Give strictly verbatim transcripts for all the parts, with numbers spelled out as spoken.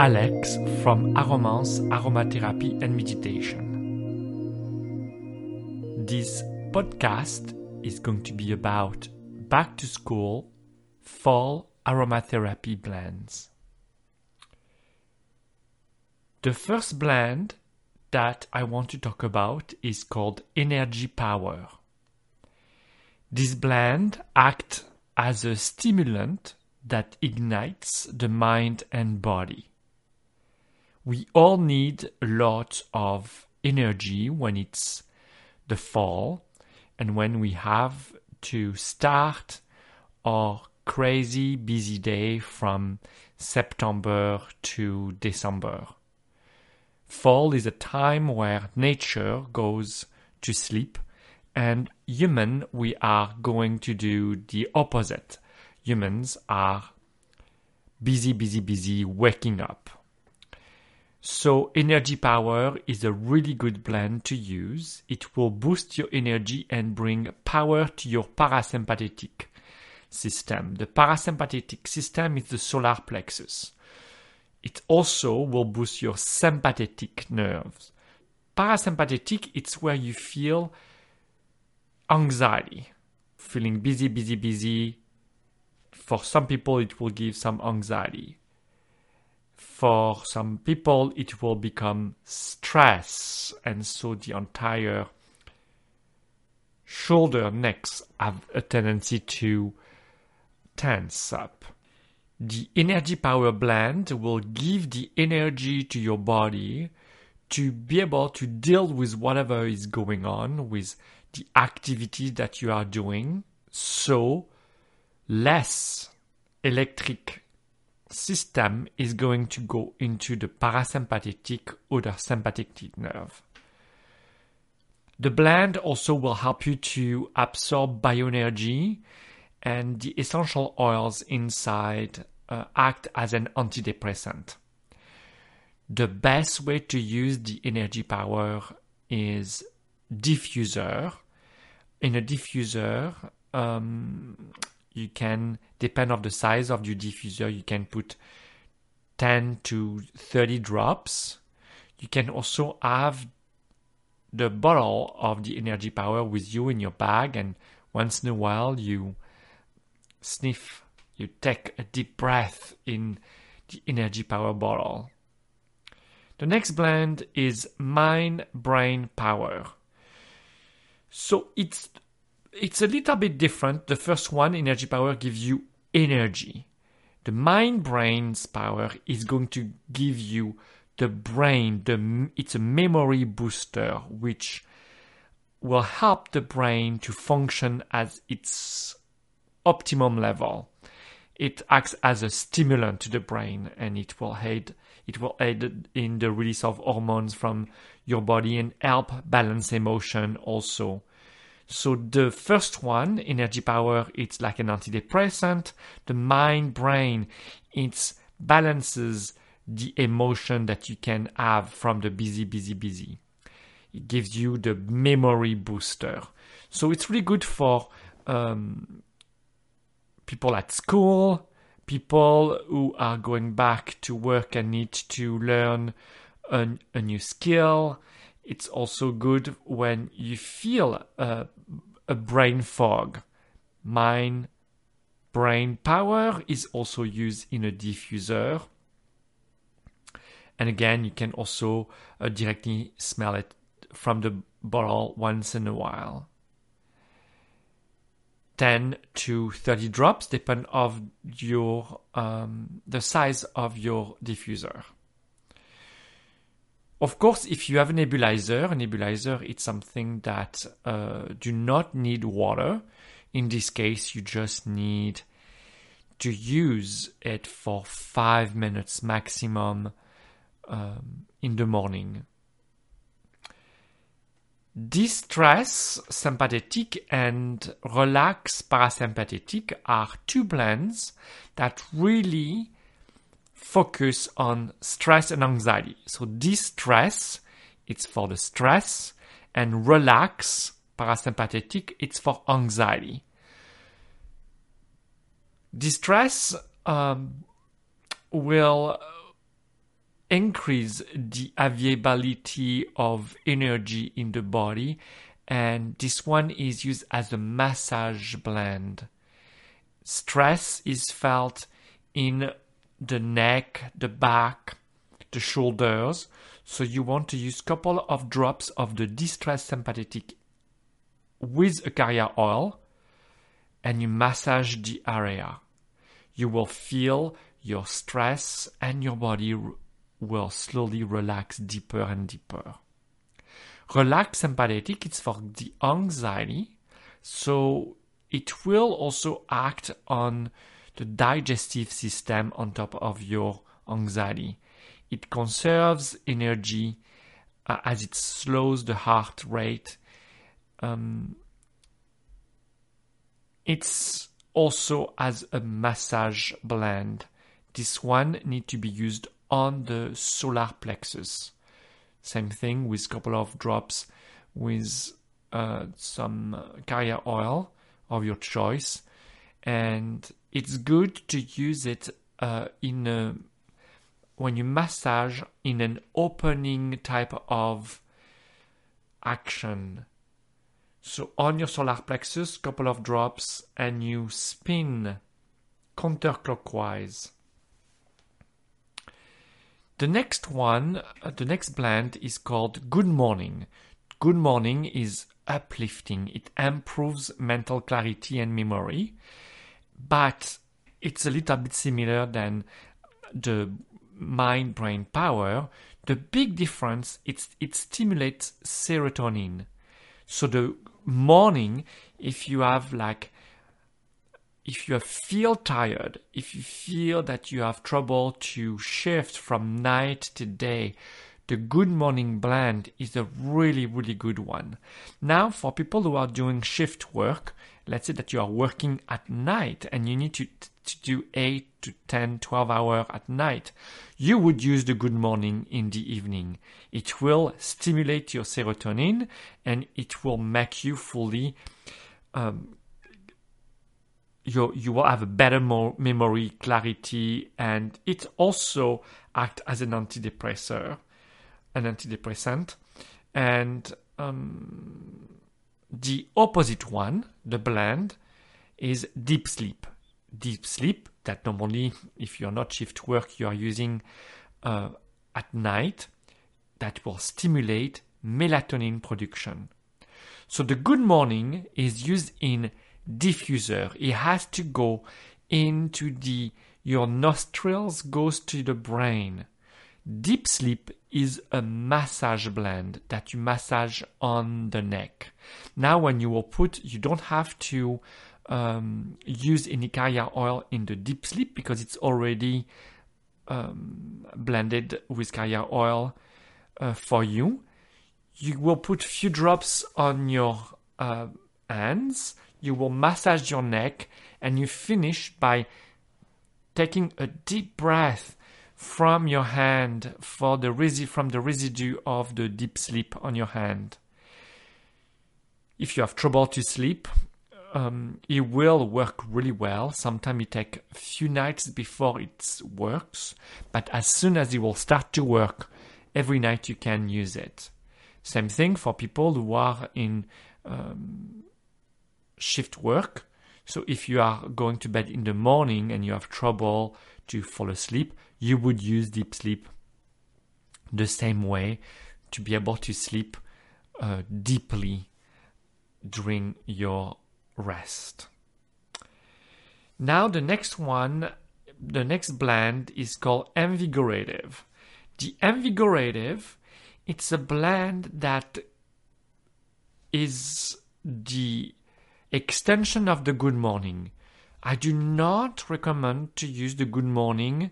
Alex from Aromanse, Aromatherapy and Meditation. This podcast is going to be about back to school fall aromatherapy blends. The first blend that I want to talk about is called Energy Power. This blend acts as a stimulant that ignites the mind and body. We all need a lot of energy when it's the fall and when we have to start our crazy busy day from September to December. Fall is a time where nature goes to sleep and human, we are going to do the opposite. Humans are busy, busy, busy waking up. So Energy Power is a really good blend to use. It will boost your energy and bring power to your parasympathetic system. The parasympathetic system is the solar plexus. It also will boost your sympathetic nerves. Parasympathetic, it's where you feel anxiety, feeling busy, busy, busy. For some people, it will give some anxiety. For some people, it will become stress. And so the entire shoulder, necks have a tendency to tense up. The Energy Power blend will give the energy to your body to be able to deal with whatever is going on, with the activity that you are doing. So less electric system is going to go into the parasympathetic or the sympathetic nerve. The blend also will help you to absorb bioenergy, and the essential oils inside uh, act as an antidepressant. The best way to use the Energy Power is diffuser. In a diffuser, um, you can, depend on the size of your diffuser, you can put ten to thirty drops. You can also have the bottle of the Energy Power with you in your bag, and once in a while you sniff, you take a deep breath in the Energy Power bottle. The next blend is Mind Brain Power. So it's It's a little bit different. The first one, Energy Power, gives you energy. The Mind Brain's Power is going to give you the brain. The, it's a memory booster, which will help the brain to function at its optimum level. It acts as a stimulant to the brain, and it will aid, it will aid in the release of hormones from your body and help balance emotion also. So the first one, Energy Power, it's like an antidepressant. The Mind Brain, it balances the emotion that you can have from the busy, busy, busy. It gives you the memory booster. So it's really good for um, people at school, people who are going back to work and need to learn a, a new skill. It's also good when you feel a, a brain fog. Mind Brain Power is also used in a diffuser. And again, you can also uh, directly smell it from the bottle once in a while. ten to thirty drops depend on your, um, the size of your diffuser. Of course, if you have a nebulizer, a nebulizer is something that uh, do not need water. In this case, you just need to use it for five minutes maximum um, in the morning. Distress, sympathetic, and relax, parasympathetic are two blends that really focus on stress and anxiety. So distress, it's for the stress, and relax, parasympathetic, it's for anxiety. Distress um, will increase the availability of energy in the body, and this one is used as a massage blend. Stress is felt in the neck, the back, the shoulders, so you want to use a couple of drops of the Distress Sympathetic with Eukarya oil, and you massage the area. You will feel your stress and your body will slowly relax deeper and deeper. Relax Sympathetic, it's for the anxiety, so it will also act on the digestive system on top of your anxiety. It conserves energy uh, as it slows the heart rate. Um, it's also as a massage blend. This one needs to be used on the solar plexus. Same thing with a couple of drops with uh, some carrier oil of your choice. And it's good to use it uh, in a, when you massage in an opening type of action. So on your solar plexus, couple of drops, and you spin counterclockwise. The next one, uh, the next blend is called Good Morning. Good Morning is uplifting. It improves mental clarity and memory, but it's a little bit similar than the Mind Brain Power. The big difference is it stimulates serotonin. So the morning, if you have like, if you feel tired, if you feel that you have trouble to shift from night to day, the Good Morning blend is a really, really good one. Now, for people who are doing shift work, let's say that you are working at night and you need to, to do eight to ten, twelve hours at night, you would use the Good Morning in the evening. It will stimulate your serotonin and it will make you fully... Um, You, you will have a better more memory, clarity, and it also acts as an antidepressor, an antidepressant. And um, the opposite one, the blend, is Deep Sleep. Deep Sleep, that normally, if you're not shift work, you are using uh, at night, that will stimulate melatonin production. So the Good Morning is used in diffuser. It has to go into the, your nostrils goes to the brain. Deep Sleep is a massage blend that you massage on the neck. Now when you will put, you don't have to um, use any Eukarya oil in the Deep Sleep because it's already um, blended with Eukarya oil uh, for you. You will put few drops on your uh, hands. You will massage your neck and you finish by taking a deep breath from your hand for the resi- from the residue of the Deep Sleep on your hand. If you have trouble to sleep, um, it will work really well. Sometimes it takes a few nights before it works, but as soon as it will start to work, every night you can use it. Same thing for people who are in... Um, shift work. So if you are going to bed in the morning and you have trouble to fall asleep, you would use Deep Sleep the same way to be able to sleep uh, deeply during your rest. Now the next one, the next blend is called Invigorative. The Invigorative, it's a blend that is the extension of the Good Morning. I do not recommend to use the Good Morning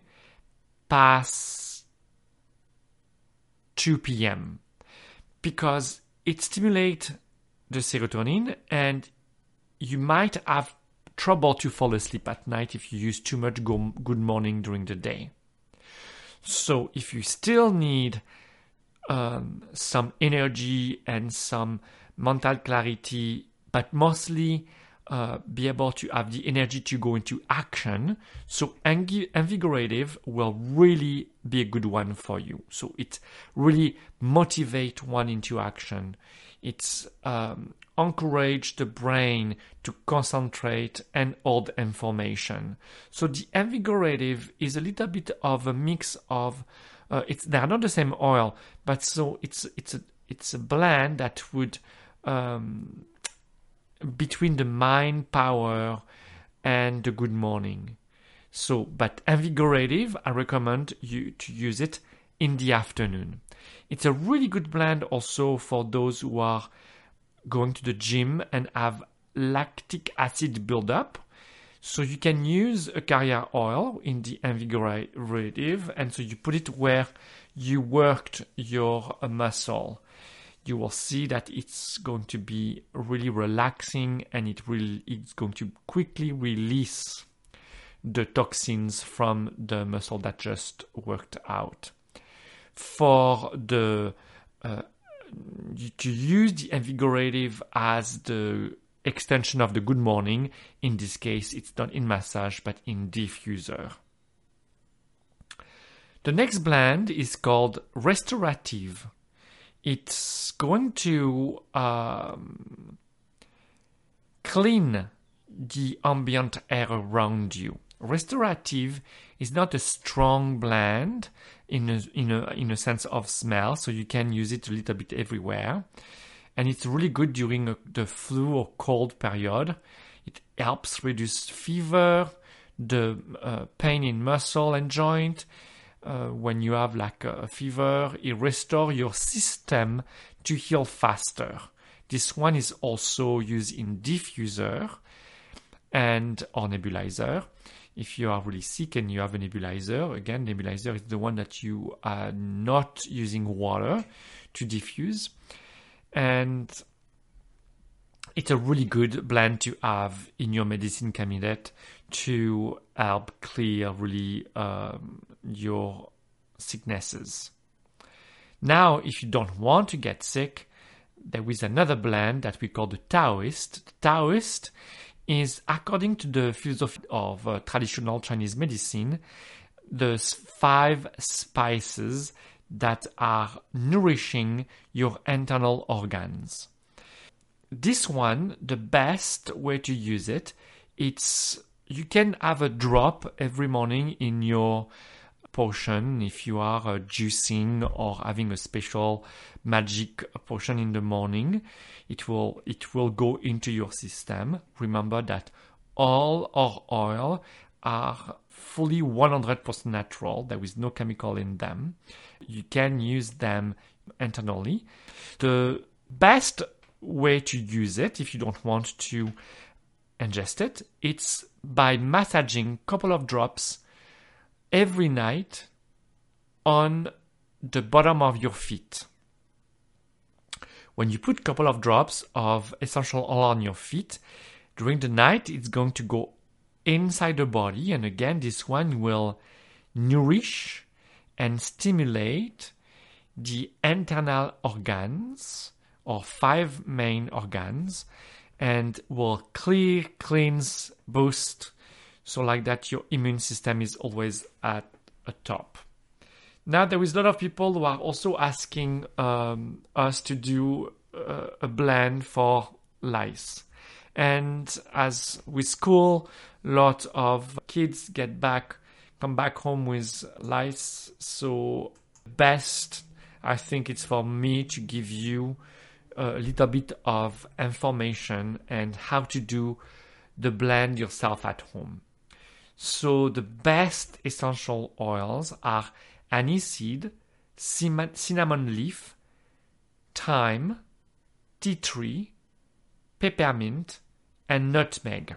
past two p.m. because it stimulates the serotonin and you might have trouble to fall asleep at night if you use too much go- Good Morning during the day. So if you still need um, some energy and some mental clarity, but mostly uh, be able to have the energy to go into action. So Invigorative will really be a good one for you. So it really motivates one into action. It's um, encourage the brain to concentrate and hold information. So the Invigorative is a little bit of a mix of, uh, it's they are not the same oil, but so it's it's a it's a blend that would um, between the Mind Power and the Good Morning. So, but Invigorative, I recommend you to use it in the afternoon. It's a really good blend also for those who are going to the gym and have lactic acid buildup. So you can use a carrier oil in the Invigorative, and so you put it where you worked your muscle. You will see that it's going to be really relaxing, and it will it's going to quickly release the toxins from the muscle that just worked out. For the uh, to use the Invigorative as the extension of the Good Morning, in this case it's not in massage but in diffuser. The next blend is called Restorative. It's going to um, clean the ambient air around you. Restorative is not a strong blend in a, in a, in a sense of smell, so you can use it a little bit everywhere. And it's really good during a, the flu or cold period. It helps reduce fever, the uh, pain in muscle and joint. Uh, when you have like a fever, it restores your system to heal faster. This one is also used in diffuser and or nebulizer. If you are really sick and you have a nebulizer, again, nebulizer is the one that you are not using water to diffuse. And it's a really good blend to have in your medicine cabinet to help clear really um, your sicknesses. Now, if you don't want to get sick, there is another blend that we call the Taoist. The Taoist is, according to the philosophy of uh, traditional Chinese medicine, the five spices that are nourishing your internal organs. This one, the best way to use it, it's you can have a drop every morning in your potion if you are uh, juicing or having a special magic potion in the morning. It will it will go into your system. Remember that all our oil are fully one hundred percent natural. There is no chemical in them. You can use them internally. The best way to use it, if you don't want to ingest it, it's by massaging a couple of drops every night on the bottom of your feet. When you put a couple of drops of essential oil on your feet during the night, it's going to go inside the body, and again, this one will nourish and stimulate the internal organs, or five main organs, and will clear, cleanse, boost, so like that your immune system is always at a top. Now, there is a lot of people who are also asking um, us to do uh, a blend for lice. And as with school, a lot of kids get back, come back home with lice. So best, I think it's for me to give you a little bit of information and how to do the blend yourself at home. So the best essential oils are aniseed, cinnamon leaf, thyme, tea tree, peppermint, and nutmeg.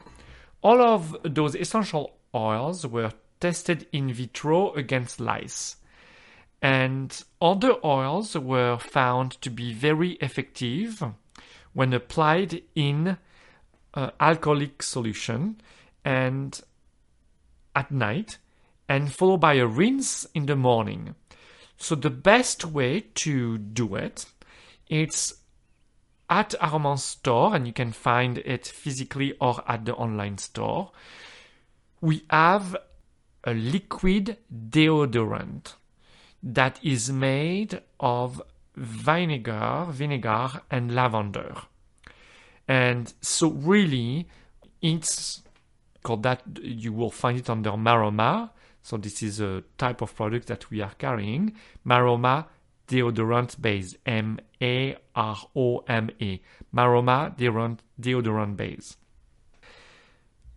All of those essential oils were tested in vitro against lice, and other oils were found to be very effective when applied in uh, alcoholic solution and at night, and followed by a rinse in the morning. So the best way to do it, it's at Aromanse store, and you can find it physically or at the online store, we have a liquid deodorant that is made of vinegar, vinegar and lavender. And so really, it's called that, you will find it under Maroma. So this is a type of product that we are carrying. Maroma deodorant base, M A R O M A. Maroma deodorant, deodorant base.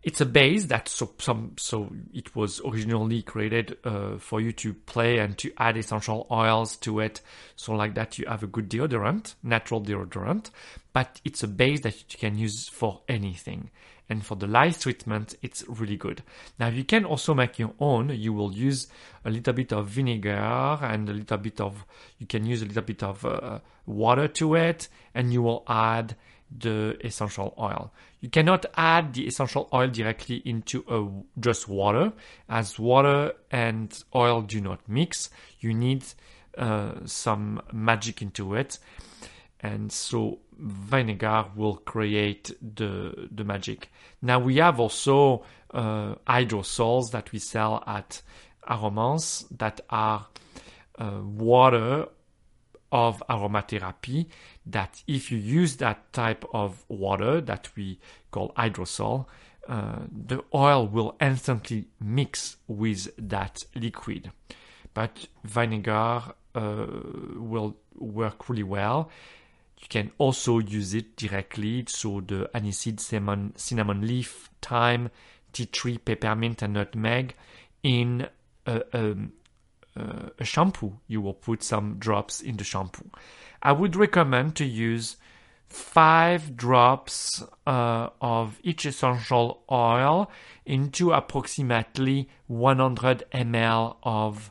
It's a base that so, some, so it was originally created uh, for you to play and to add essential oils to it. So like that, you have a good deodorant, natural deodorant, but it's a base that you can use for anything. And for the lice treatment, it's really good. Now, you can also make your own. You will use a little bit of vinegar and a little bit of, you can use a little bit of uh, water to it, and you will add the essential oil. You cannot add the essential oil directly into a, just water, as water and oil do not mix. You need uh, some magic into it, and so vinegar will create the the magic. Now we have also uh, hydrosols that we sell at Aromanse that are uh, water of aromatherapy, that if you use that type of water that we call hydrosol, uh, the oil will instantly mix with that liquid. But vinegar uh, will work really well. You can also use it directly, so the aniseed, cinnamon, cinnamon leaf, thyme, tea tree, peppermint, and nutmeg in a, a Uh, a shampoo. You will put some drops in the shampoo. I would recommend to use five drops uh, of each essential oil into approximately one hundred milliliters of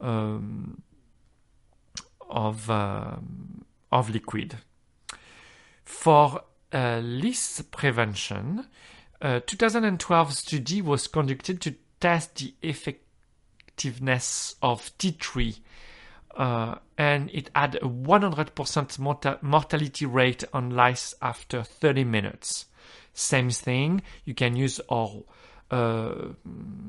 um, of um, of liquid. For uh, lice prevention, a two thousand twelve study was conducted to test the effectiveness of tea tree, uh, and it had a one hundred percent morta- mortality rate on lice after thirty minutes. Same thing, you can use our uh,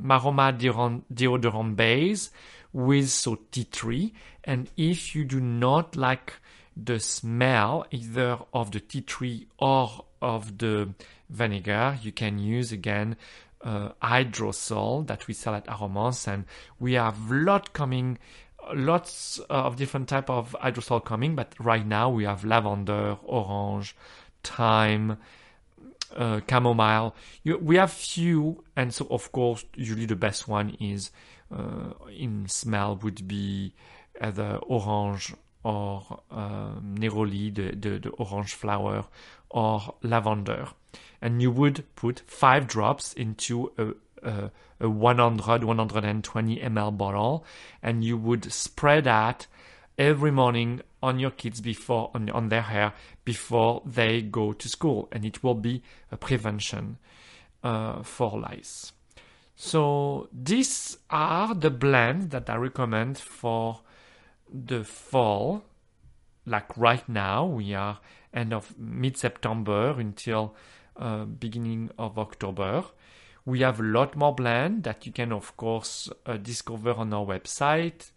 Maroma deodorant, deodorant base with so tea tree, and if you do not like the smell either of the tea tree or of the vinegar, you can use again Uh, hydrosol that we sell at Aromanse, and we have lot coming, lots of different type of hydrosol coming, but right now we have lavender, orange, thyme, uh, chamomile. You, we have few, and so of course usually the best one is uh, in smell would be either orange or uh, neroli, the, the, the orange flower, or lavender. And you would put five drops into a, a, a one hundred, one hundred twenty milliliter bottle, and you would spray that every morning on your kids before, on, on their hair before they go to school, and it will be a prevention uh, for lice. So these are the blends that I recommend for the fall. Like right now, we are end of mid-September until Uh, beginning of October. We have a lot more blend that you can of course uh, discover on our website,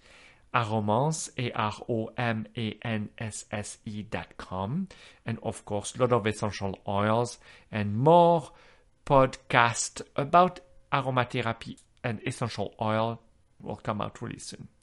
Aromanse, A R O M A N S S E dot com, and of course a lot of essential oils and more podcasts about aromatherapy and essential oil will come out really soon.